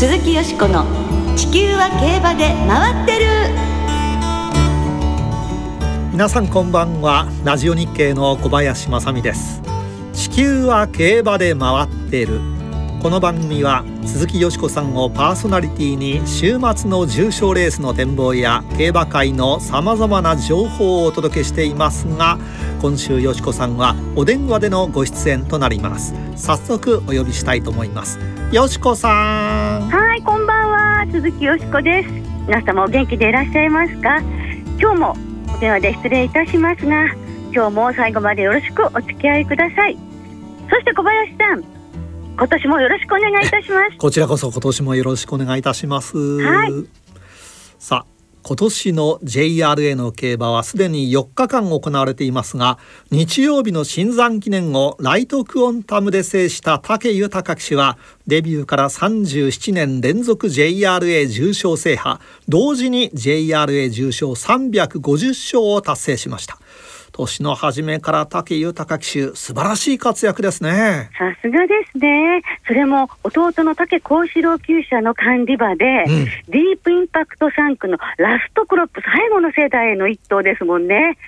鈴木淑子の地球は競馬で回ってる。皆さんこんばんは。ラジオ日経の小林正美です。地球は競馬で回ってる。この番組は鈴木淑子さんをパーソナリティに週末の重賞レースの展望や競馬界のさまざまな情報をお届けしていますが、今週淑子さんはお電話でのご出演となります。早速お呼びしたいと思います。淑子さん。はい、こんばんは。鈴木淑子です。皆様お元気でいらっしゃいますか？今日もお電話で失礼いたしますが、今日も最後までよろしくお付き合いください。そして小林さん、今年もよろしくお願いいたします。こちらこそ今年もよろしくお願いいたします。はい。さあ、今年の JRA の競馬はすでに4日間行われていますが、日曜日の新山記念をライトクオンタムで制した武豊騎手はデビューから37年連続 JRA 重賞制覇、同時に JRA 重賞350勝を達成しました。年の初めから武豊騎手、素晴らしい活躍ですね。さすがですね。それも弟の武幸四郎厩舎の管理馬で、ディープインパクト3区のラストクロップ最後の世代への一頭ですもんね。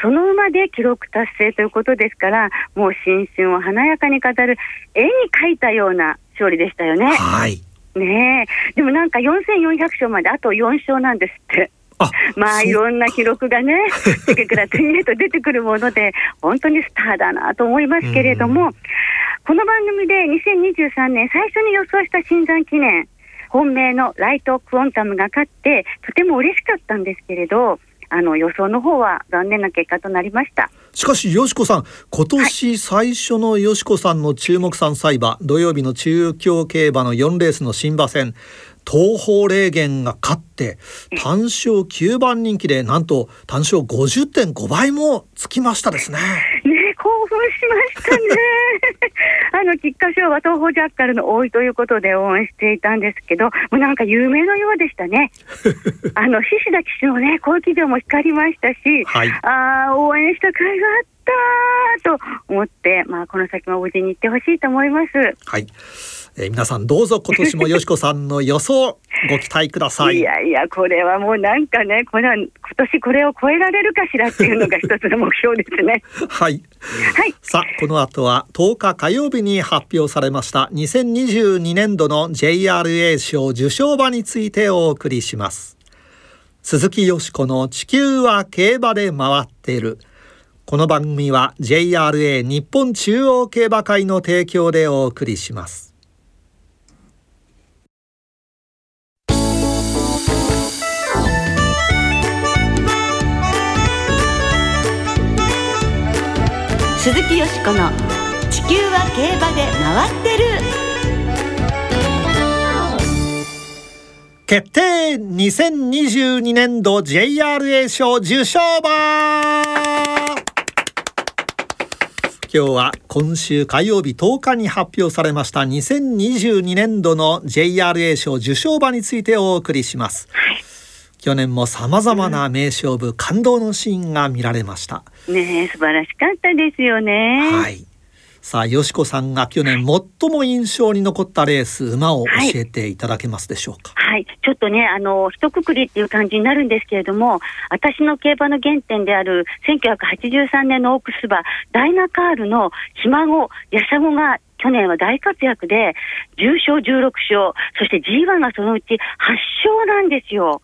その馬で記録達成ということですから、もう新春を華やかに飾る絵に描いたような勝利でしたよね。はいねえ。でもなんか4400勝まであと4勝なんですって。まあいろんな記録がね次から次へと出てくるもので本当にスターだなと思いますけれども、この番組で2023年最初に予想した新山記念、本命のライトクオンタムが勝ってとても嬉しかったんですけれど、予想の方は残念な結果となりました。しかし淑子さん、今年最初の淑子さんの注目3歳馬、土曜日の中京競馬の4レースの新馬戦、東方霊源が勝って単勝9番人気で、なんと単勝 50.5 倍もつきましたですね。ね、興奮しましたね。菊花賞は東方ジャッカルの多いということで応援していたんですけど、もうなんか有名のようでしたね。菱田騎手のね好騎乗も光りましたし、はい、応援した甲斐があったと思って、まあ、この先も無事に行ってほしいと思います。はい。皆さんどうぞ今年も淑子さんの予想ご期待ください。いやいや、これはもうなんかね、今年これを超えられるかしらっていうのが一つの目標ですね。はい、はい、さあ、この後は10日火曜日に発表されました2022年度の JRA 賞受賞馬についてお送りします。鈴木淑子の地球は競馬で回っている。この番組は JRA 日本中央競馬会の提供でお送りします。鈴木淑子の地球は競馬で回ってる。決定2022年度 JRA 賞受賞馬。今日は今週火曜日10日に発表されました2022年度の JRA 賞受賞馬についてお送りします。はい。去年も様々な名勝負、感動のシーンが見られましたね。え、素晴らしかったですよね。はい。さあ、淑子さんが去年最も印象に残ったレース、馬を教えていただけますでしょうか？はい、はい、ちょっとね一括りっていう感じになるんですけれども、私の競馬の原点である1983年のオークス馬ダイナカールのひ孫やしゃごが去年は大活躍で10勝16勝、そして G1 がそのうち8勝なんですよ。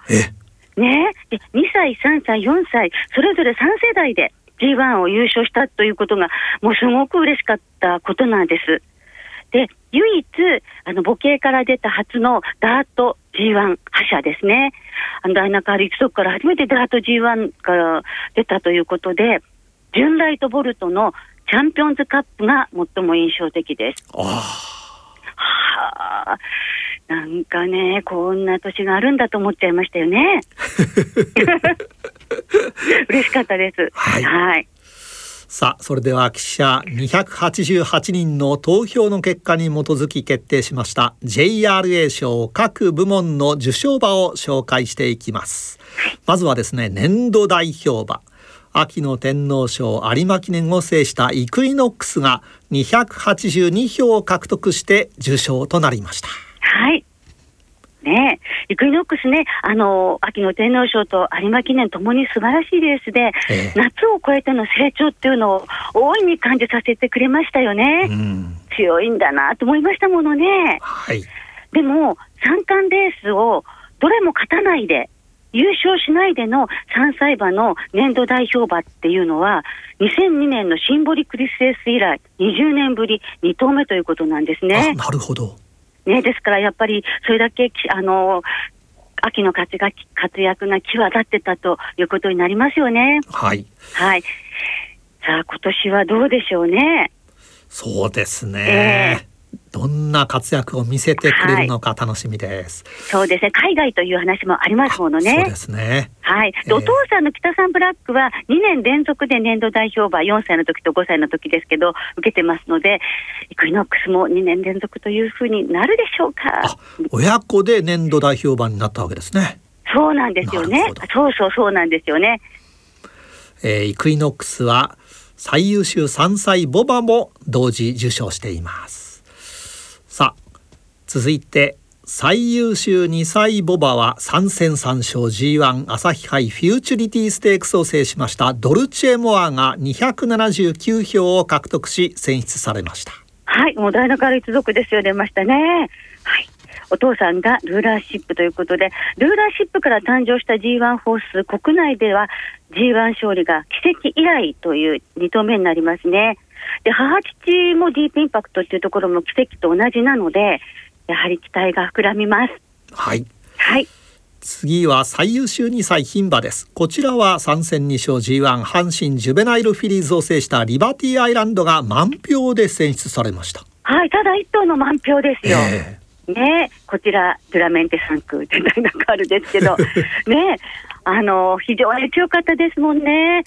ね、で2歳3歳4歳それぞれ3世代で G1 を優勝したということがもうすごく嬉しかったことなんです。で、唯一母系から出た初のダート G1 覇者ですね。ダイナカール一族から初めてダート G1 から出たということで、純ライトボルトのチャンピオンズカップが最も印象的です。はあ、なんかね、こんな年があるんだと思っちゃいましたよね。嬉しかったです。はい、はい。さあ、それでは記者288人の投票の結果に基づき決定しました JRA 賞各部門の受賞馬を紹介していきます。まずはですね、年度代表馬、秋の天皇賞有馬記念を制したイクイノックスが282票を獲得して受賞となりました。はい。ねえ、イクイノックスね、秋の天皇賞と有馬記念ともに素晴らしいレースで、夏を超えての成長っていうのを大いに感じさせてくれましたよね、うん、強いんだなと思いましたものね、はい、でも三冠レースをどれも勝たないで優勝しないでの3歳馬の年度代表馬っていうのは2002年のシンボリクリスエース以来20年ぶり2頭目ということなんですね。なるほどね、ですからやっぱりそれだけ秋の活躍が際立ってたということになりますよね。はい、はい、さあ今年はどうでしょうね。そうですね、どんな活躍を見せてくれるのか楽しみです、はい、そうですね、海外という話もありますものね。そうですね、はい、お父さんの北さんブラックは2年連続で年度代表馬4歳の時と5歳の時ですけど受けてますので、イクイノックスも2年連続というふうになるでしょうか。あ、親子で年度代表馬になったわけですね。そうなんですよね。そうなんですよね。イクイノックスは最優秀3歳牡馬も同時受賞しています。さあ続いて最優秀2歳牡馬は3戦3勝 G1 朝日杯フューチュリティステークスを制しましたドルチェモアが279票を獲得し選出されました。はい、もう大中から一族ですよ、出ましたね、はい、お父さんがルーラーシップということで、ルーラーシップから誕生した G1 ホース、国内では G1 勝利が奇跡以来という2頭目になりますね。で、母父もディープインパクトというところも奇跡と同じなので、やはり期待が膨らみます。はい、はい、次は最優秀2歳牝馬です。こちらは3戦2勝 G1 阪神ジュベナイルフィリーズを制したリバティアイランドが満票で選出されました。はい、ただ1頭の満票ですよ、ね、こちらドゥラメンテ3区全体なんかあるですけどね、非常に強かったですもんね。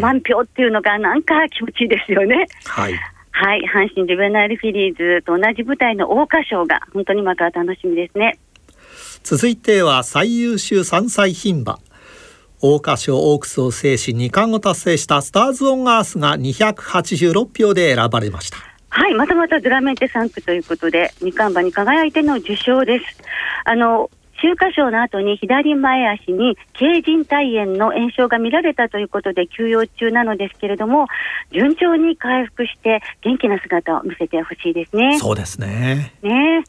満票っていうのがなんか気持ちいいですよね。はい、はい、阪神ジュベナイルフィリーズと同じ舞台の桜花賞が本当にまた楽しみですね。続いては最優秀3歳牝馬、桜花賞オークスを制し2冠を達成したスターズオンアースが286票で選ばれました。はい、またまたドゥラメンテ3区ということで2冠馬に輝いての受賞です。中華症の後に左前足に軽靭帯炎の炎症が見られたということで休養中なのですけれども、順調に回復して元気な姿を見せてほしいですね。そうですね。ね。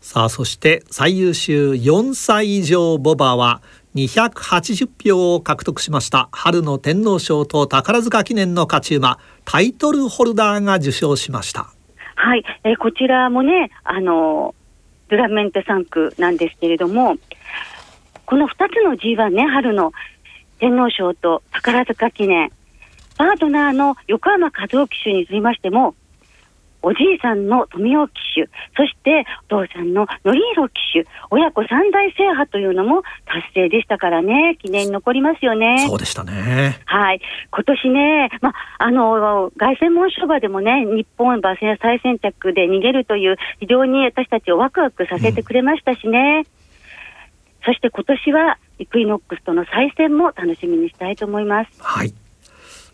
さあそして最優秀4歳以上牡馬は280票を獲得しました春の天皇賞と宝塚記念の勝ち馬タイトルホルダーが受賞しました。はい、こちらもねドゥラメンテ3区なんですけれども、この2つの G1 ね、春の天皇賞と宝塚記念、パートナーの横浜和夫騎手につきましても、おじいさんの富雄騎手、そしてお父さんの典弘騎手、親子三大制覇というのも達成でしたからね、記念に残りますよね。そうでしたね。はい、今年ね、凱旋門賞馬でもね、日本馬最先着で逃げるという非常に私たちをワクワクさせてくれましたしね、うん、そして今年はイクイノックスとの再戦も楽しみにしたいと思います。はい、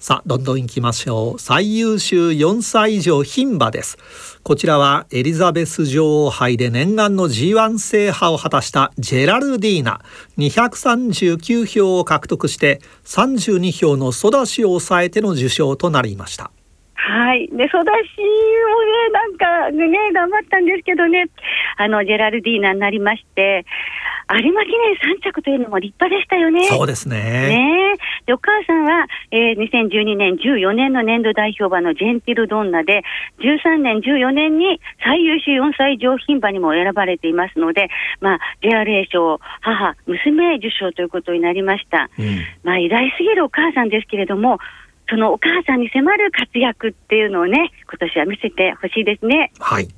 さあどんどん行きましょう。最優秀4歳以上牝馬です。こちらはエリザベス女王杯で念願の G1 制覇を果たしたジェラルディーナ239票を獲得して32票のソダシを抑えての受賞となりました。はい、ね、ソダシもね、なんかね頑張ったんですけどね、ジェラルディーナになりまして、有馬記念3着というのも立派でしたよね。そうですね。で、お母さんは、2012年14年の年度代表馬のジェンティルドンナで、13年14年に最優秀4歳上品馬にも選ばれていますので、ジェラレー賞母娘受賞ということになりました、うん、偉大すぎるお母さんですけれども、そのお母さんに迫る活躍っていうのをね、今年は見せてほしいですね。はい、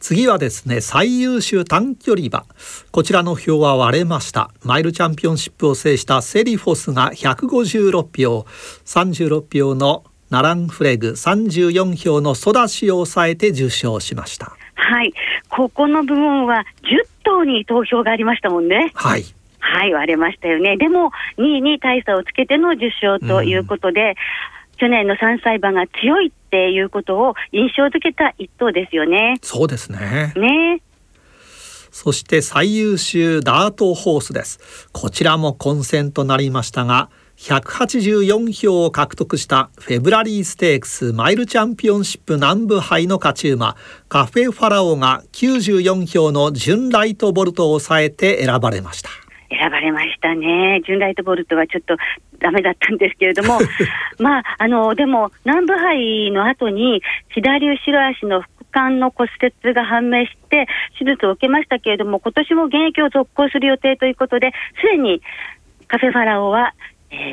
次はですね、最優秀短距離馬、こちらの票は割れました。マイルチャンピオンシップを制したセリフォスが156票、36票のナランフレグ、34票のソダシを抑えて受賞しました。はい、ここの部門は10頭に投票がありましたもんね。はい、はい、割れましたよね。でも2位に大差をつけての受賞ということで、去年の3歳馬が強いっていうことを印象づけた一頭ですよね。そうですね。ね。そして最優秀ダートホースです。こちらも混戦となりましたが、184票を獲得したフェブラリーステークスマイルチャンピオンシップ南部杯の勝ち馬カフェファラオが94票のジュンライトボルトを抑えて選ばれましたね。ジュンライトボルトはちょっとダメだったんですけれどもまあでも南部杯の後に左後ろ足の股間の骨折が判明して手術を受けましたけれども、今年も現役を続行する予定ということで、すでにカフェファラオは、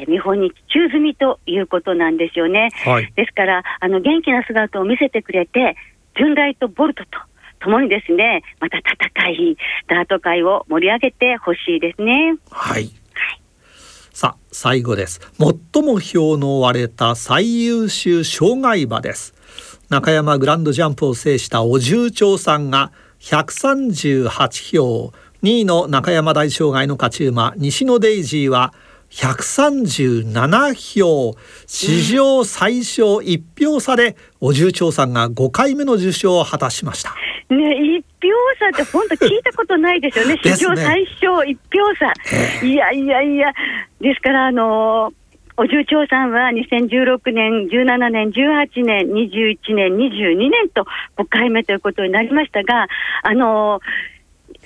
見本に中済みということなんですよね、はい、ですから元気な姿を見せてくれて、ジュンライトボルトと共にですね、また戦いダート界を盛り上げてほしいですね。はい、さあ最後です。最も票の割れた最優秀障害馬です。中山グランドジャンプを制したお重長さんが138票、2位の中山大障害の勝ち馬西のデイジーは137票、史上最少1票差でお重長さんが5回目の受賞を果たしました。ね、1票差って本当聞いたことないですよね。史上最少1票差、いやですからお重長さんは2016年、17年、18年、21年、22年と5回目ということになりましたが、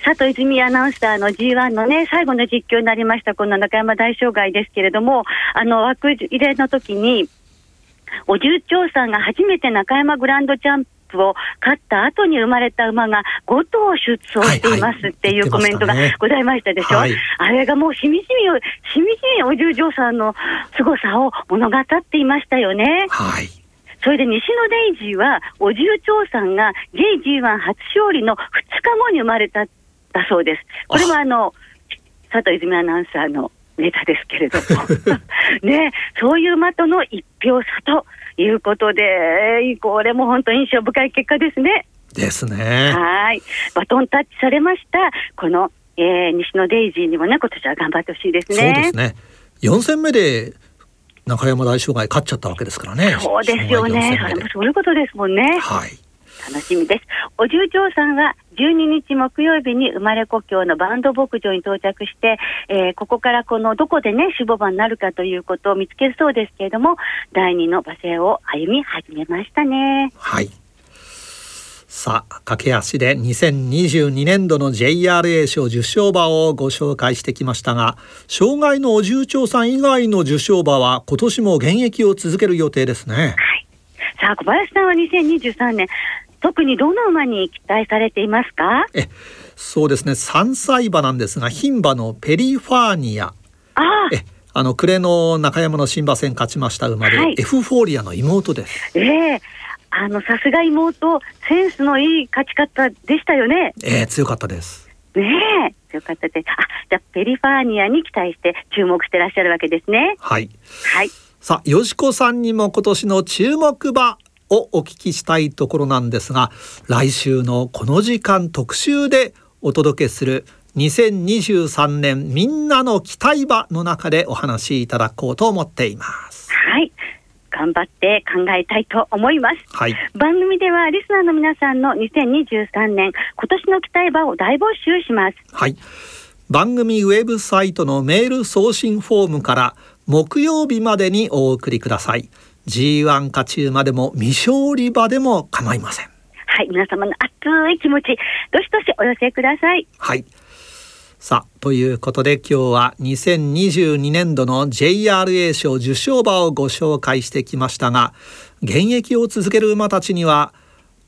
佐藤泉アナウンサーの G1 のね、最後の実況になりましたこの中山大障害ですけれども、枠入れの時にお重長さんが初めて中山グランドチャンピオンを勝った後に生まれた馬が5頭出走していますっていうコメントがございましたでしょ、はいはいね、はい、あれがもうしみじみお重長さんの凄さを物語っていましたよね、はい、それで西のデイジーはお重長さんが J1 初勝利の2日後に生まれただそうです。これは佐藤泉アナウンサーのネタですけれどもね、そういう馬との一票差ということで、これも本当に印象深い結果ですね。ですね。はい。バトンタッチされました。この、西野デイジーにもね、今年は頑張ってほしいですね。そうですね。4戦目で中山大障害勝っちゃったわけですからね。そうですよね。そういうことですもんね。はい。楽しみです。お重長さんは12日木曜日に生まれ故郷のバンド牧場に到着して、ここからどこでね、種牡馬になるかということを見つけるそうですけれども、第2の馬生を歩み始めましたね。はい。さあ、駆け足で2022年度の JRA 賞受賞馬をご紹介してきましたが、障害のお重長さん以外の受賞馬は今年も現役を続ける予定ですね。はい。さあ、小林さんは2023年、特にどの馬に期待されていますか？そうですね、3歳馬なんですが、牝馬のペリファーニア、暮れの中山の新馬戦勝ちました馬で、はい、エフフォーリアの妹です。さすが妹、センスのいい勝ち方でしたよね。強かったですね。強かったです。じゃあペリファーニアに期待して注目してらっしゃるわけですね。はい、はい、さあ、よしこさんにも今年の注目馬をお聞きしたいところなんですが、来週のこの時間特集でお届けする2023年みんなの期待馬の中でお話しいただこうと思っています。はい、頑張って考えたいと思います、はい、番組ではリスナーの皆さんの2023年今年の期待馬を大募集します。はい、番組ウェブサイトのメール送信フォームから木曜日までにお送りください。G1 勝ち馬でも未勝利馬でも構いません。はい、皆様の熱い気持ちどしどしお寄せください。はい。さあ、ということで今日は2022年度の JRA 賞受賞馬をご紹介してきましたが、現役を続ける馬たちには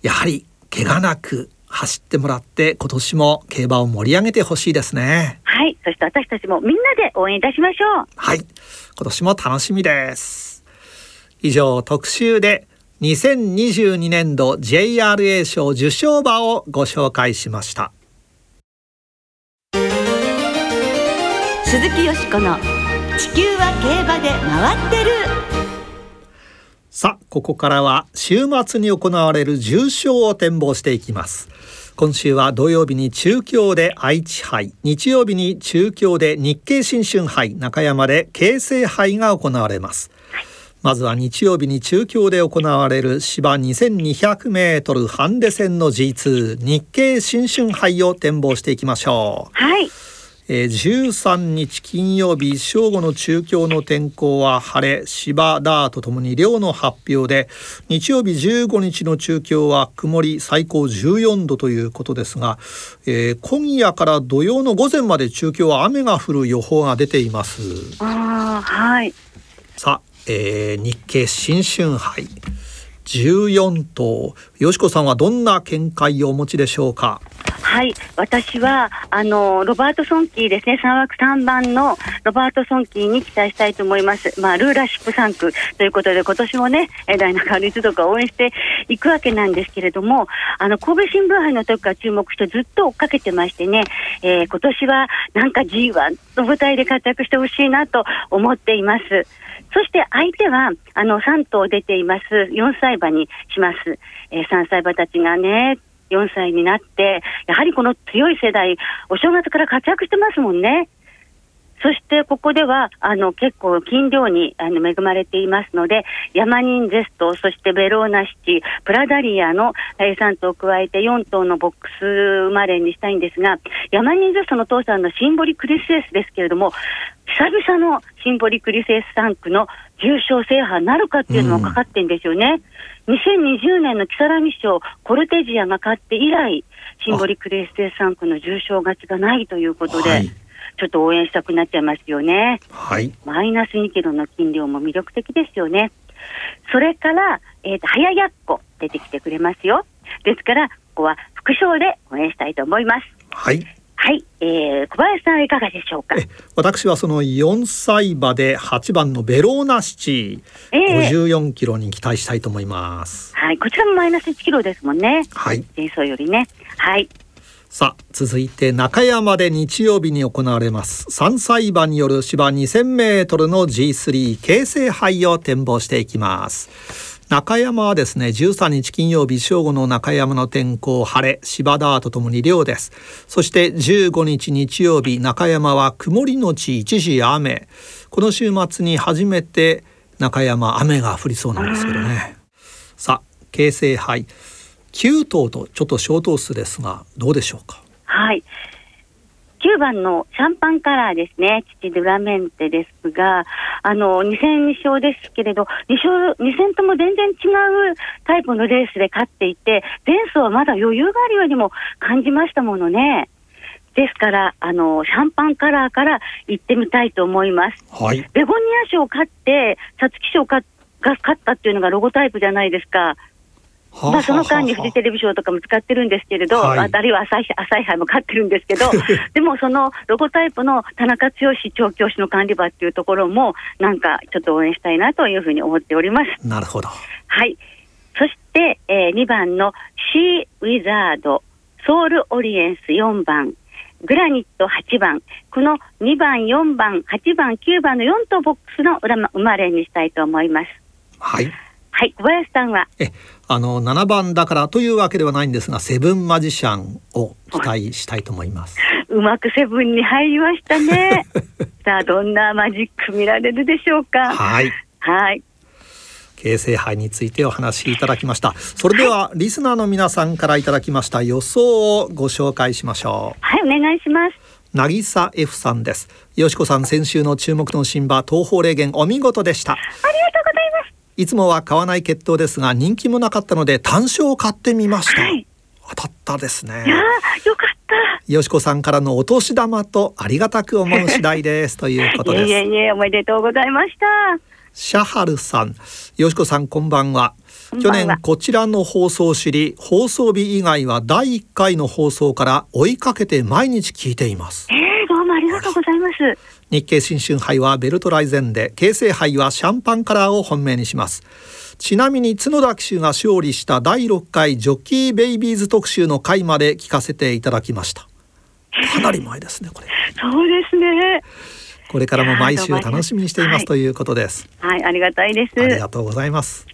やはり怪我なく走ってもらって、今年も競馬を盛り上げてほしいですね。はい、そして私たちもみんなで応援いたしましょう。はい、今年も楽しみです。以上、特集で2022年度 JRA 賞受賞馬をご紹介しました。鈴木よしこの地球は競馬で回ってる。さあ、ここからは週末に行われる重賞を展望していきます。今週は土曜日に中京で愛知杯、日曜日に中京で日経新春杯、中山で京成杯が行われます。まずは日曜日に中京で行われる芝 2200m ハンデ戦の G2 日経新春杯を展望していきましょう。はい、13日金曜日正午の中京の天候は晴れ、芝ダーとともに量の発表で、日曜日15日の中京は曇り、最高14度ということですが、今夜から土曜の午前まで中京は雨が降る予報が出ています。はい、さあ日経新春杯14頭、よしこさんはどんな見解をお持ちでしょうか。はい、私はロバートソンキーですね、3枠3番のロバートソンキーに期待したいと思います。ルーラーシップ3区ということで、今年もね大中有一族を応援していくわけなんですけれども、神戸新聞杯の時から注目してずっと追っかけてましてね、今年はなんか G1 の舞台で活躍してほしいなと思っています。そして相手は3頭出ています4歳馬にします、3歳馬たちがね4歳になって、やはりこの強い世代お正月から活躍してますもんね。そしてここでは結構金量に恵まれていますので、ヤマニンゼスト、そしてベローナシチ、プラダリアの3頭を加えて4頭のボックス生まれにしたいんですが、ヤマニンゼストの父さんのシンボリクリスエスですけれども、久々のシンボリクリスエス3区の重賞制覇なるかっていうのもかかってんですよね。2020年の木更津賞コルテジアが勝って以来、シンボリクリスエス3区の重賞勝ちがないということで、はい、ちょっと応援したくなっちゃいますよね。はい、マイナス2キロの金量も魅力的ですよね。それから、早やっこ出てきてくれますよ。ですからここは副賞で応援したいと思います。はいはい、小林さんはいかがでしょうか。私はその4歳馬で8番のベローナシチ、54キロに期待したいと思います。はい、こちらもマイナス1キロですもんね。はい、前走よりね。はい、さあ続いて中山で日曜日に行われます3歳馬による芝 2000m の G3 京成杯を展望していきます。中山はですね、13日金曜日正午の中山の天候晴れ、芝ダーとともに良です。そして15日日曜日中山は曇りのち一時雨、この週末に初めて中山雨が降りそうなんですけどね。さあ京成杯9頭とちょっと小頭数ですがどうでしょうか。はい、9番のシャンパンカラーですね、父ドゥラメンテですが、2戦2勝ですけれど、2戦とも全然違うタイプのレースで勝っていて、前走はまだ余裕があるようにも感じましたものね。ですからシャンパンカラーから行ってみたいと思います。はい、ベゴニア賞を勝って皐月賞が勝ったっていうのがロゴタイプじゃないですか。その間にフジテレビ賞とかも使ってるんですけれど、あるいは朝日杯も買ってるんですけどでもそのロゴタイプの田中剛調教師の管理馬っていうところもなんかちょっと応援したいなというふうに思っております。なるほど。はい、そして、2番のシーウィザード、ソウルオリエンス4番、グラニット8番、この2番4番8番9番の4頭ボックスの生まれにしたいと思います。はい、はい、小林さんは7番だからというわけではないんですが、セブンマジシャンを期待したいと思います。うまくセブンに入りましたねさあどんなマジック見られるでしょうか。はいはい、京成杯についてお話しいただきました。それではリスナーの皆さんからいただきました予想をご紹介しましょう。はい、お願いします。渚 F さんです。よしこさん、先週の注目の新馬東方霊源お見事でした。ありがとうございます。いつもは買わない血統ですが人気もなかったので単勝を買ってみました。はい、当たったですね。いや、よかった。よしこさんからのお年玉とありがたく思う次第ですということです。いえ、おめでとうございました。シャハルさん、よしこさんこんばんは。去年こちらの放送を知り、放送日以外は第1回の放送から追いかけて毎日聞いています。どうもありがとうございます。日経新春杯はベルトライゼンで、京成杯はシャンパンカラーを本命にします。ちなみに角田騎手が勝利した第6回ジョッキーベイビーズ特集の回まで聞かせていただきました。かなり前ですねこれ。そうですね、これからも毎週楽しみにしていますということです。はい、ありがたいです。ありがとうございます。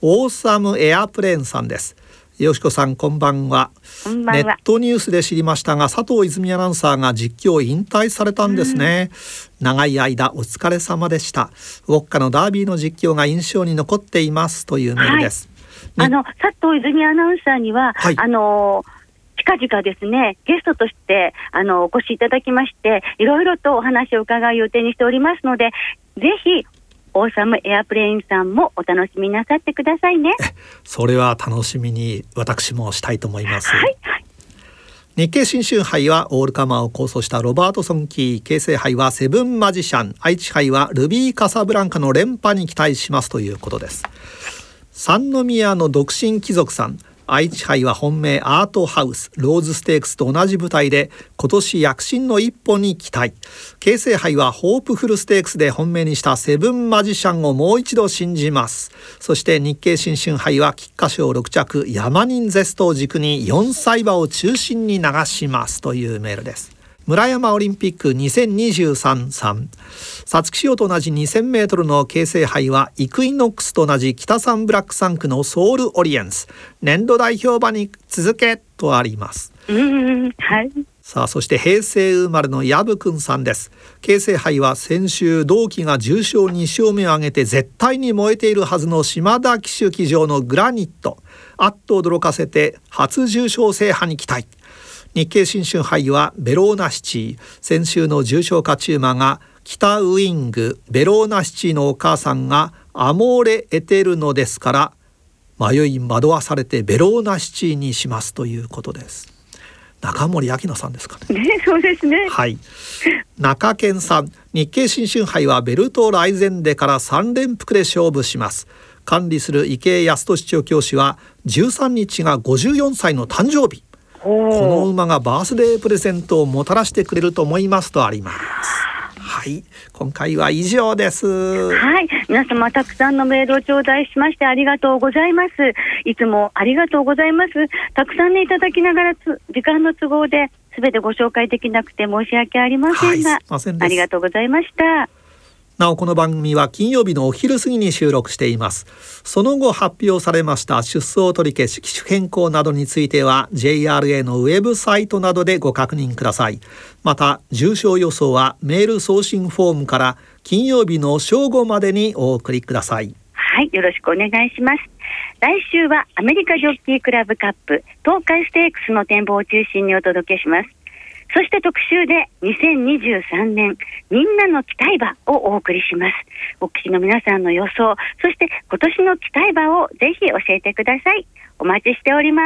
オーサムエアプレーンさんです。よしこさん、こんばんは。こんばんは。ネットニュースで知りましたが、佐藤泉アナウンサーが実況を引退されたんですね。長い間お疲れ様でした。ウォッカのダービーの実況が印象に残っていますというメールです、はい、佐藤泉アナウンサーには、はい、近々ですね、ゲストとしてお越しいただきまして、いろいろとお話を伺う予定にしておりますので、ぜひオーサムエアプレインさんもお楽しみなさってくださいね。それは楽しみに私もしたいと思います、はいはい、日経新春杯はオールカマーを構想したロバートソンキー、京成杯はセブンマジシャン、愛知杯はルビーカサブランカの連覇に期待しますということです。三宮の独身貴族さん、愛知杯は本命アートハウス、ローズステークスと同じ舞台で今年躍進の一歩に期待。京成杯はホープフルステークスで本命にしたセブンマジシャンをもう一度信じます。そして日経新春杯は菊花賞6着山人ゼストを軸に4歳馬を中心に流しますというメールです。村山オリンピック2023 皐月賞と同じ 2000m の京成杯はイクイノックスと同じ北三ブラック3区のソウルオリエンス、年度代表馬に続けとあります、はい、さあ、そして平成生まれのヤブくんさんです。京成杯は先週同期が重賞2勝目を挙げて絶対に燃えているはずの島田騎手騎乗のグラニット、あっと驚かせて初重賞制覇に期待。日経新春杯はベローナシチー、先週の重賞勝ち馬が北ウイング、ベローナシチーのお母さんがアモーレエテルノですから迷い惑わされてベローナシチーにしますということです。中森明菜さんですか ね、そうですね、はい、中堅さん、日経新春杯はベルトライゼンデから3連複で勝負します。管理する池江康俊調教師は13日が54歳の誕生日、この馬がバースデープレゼントをもたらしてくれると思いますとあります。はい、今回は以上です。はい、皆様たくさんのメールを頂戴しましてありがとうございます。いつもありがとうございます。たくさんねいただきながら時間の都合で全てご紹介できなくて申し訳ありませんが、はい、すいませんです。ありがとうございました。なおこの番組は金曜日のお昼過ぎに収録しています。その後発表されました出走取り消し、機種変更などについては JRA のウェブサイトなどでご確認ください。また重賞予想はメール送信フォームから金曜日の正午までにお送りください。はい、よろしくお願いします。来週はアメリカジョッキークラブカップ、東海ステークスの展望を中心にお届けします。そして特集で2023年みんなの期待馬をお送りします。お聞きの皆さんの予想、そして今年の期待馬をぜひ教えてください。お待ちしておりま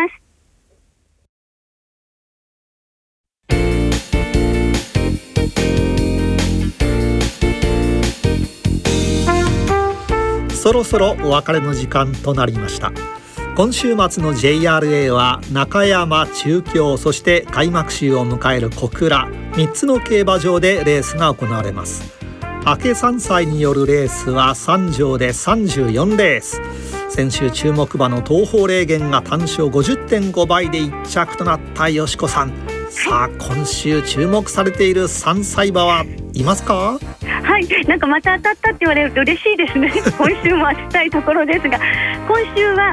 す。そろそろお別れの時間となりました。今週末の JRA は中山、中京、そして開幕週を迎える小倉、3つの競馬場でレースが行われます。明け3歳によるレースは3場で34レース。先週注目馬の東方霊源が単勝 50.5 倍で1着となったよしこさん、さあ今週注目されている3歳馬はいますか？はい、なんかまた当たったって言われると嬉しいですね。今週も当てたいところですが、今週は、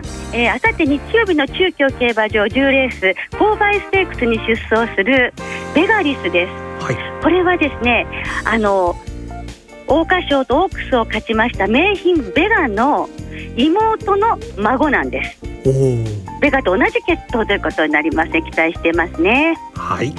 あさって日曜日の中京競馬場10レース勾配ステークスに出走するベガリスです、はい、これはですね、桜花賞とオークスを勝ちました名品ベガの妹の孫なんです。おベガと同じ血統ということになりますね。期待してますね。はい、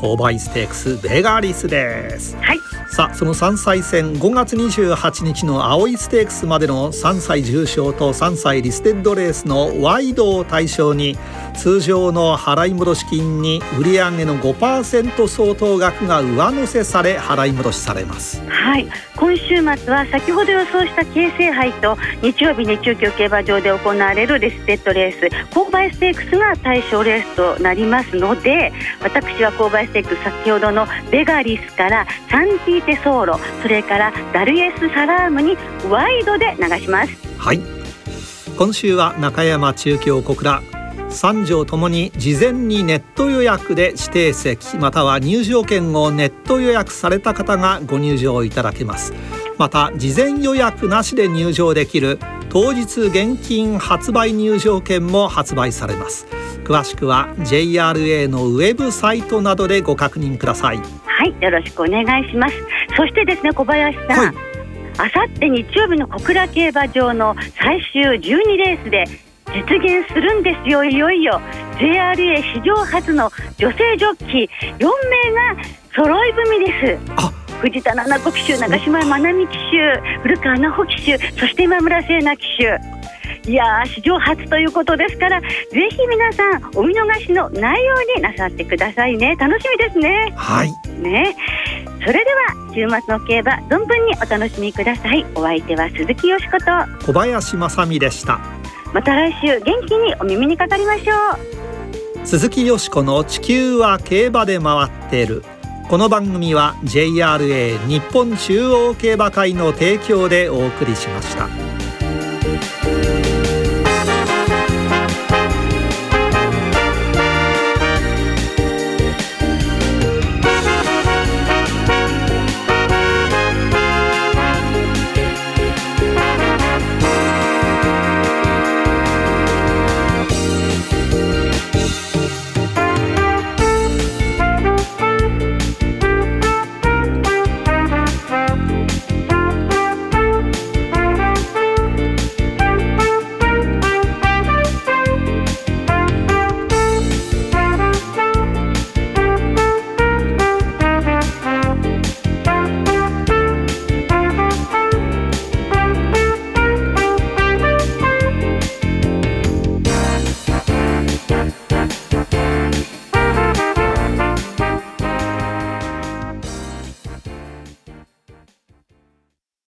勾配ステークスベガリスです、はい。さあ、その3歳戦5月28日の青いステークスまでの3歳重賞と3歳リステッドレースのワイドを対象に、通常の払い戻し金に売上の 5% 相当額が上乗せされ払い戻しされます、はい。今週末は先ほど予想した京成杯と日曜日に中京競馬場で行われるリステッドレース勾配ステークスが対象レースとなりますので、私は勾配ステークス先ほどのベガリスからサンティーテソーロ、それからダルエスサラームにワイドで流します。はい、今週は中山、中京、小倉3場ともに事前にネット予約で指定席または入場券をネット予約された方がご入場いただけます。また事前予約なしで入場できる当日現金発売入場券も発売されます。詳しくは JRA のウェブサイトなどでご確認ください。はい、よろしくお願いします。そしてですね、小林さん、はい、あさって日曜日の小倉競馬場の最終12レースで実現するんですよ。いよいよ JRA 史上初の女性ジョッキー4名が揃い踏みです。藤田七子騎手、中島真奈美騎手、古川奈穂騎手、そして今村聖奈騎手。いやー、史上初ということですから、ぜひ皆さんお見逃しのないようになさってくださいね。楽しみですね。はい。ね。それでは週末の競馬、存分にお楽しみください。お相手は鈴木淑子と小林正美でした。また来週元気にお耳にかかりましょう。鈴木淑子の地球は競馬で回っている。この番組は JRA 日本中央競馬会の提供でお送りしました。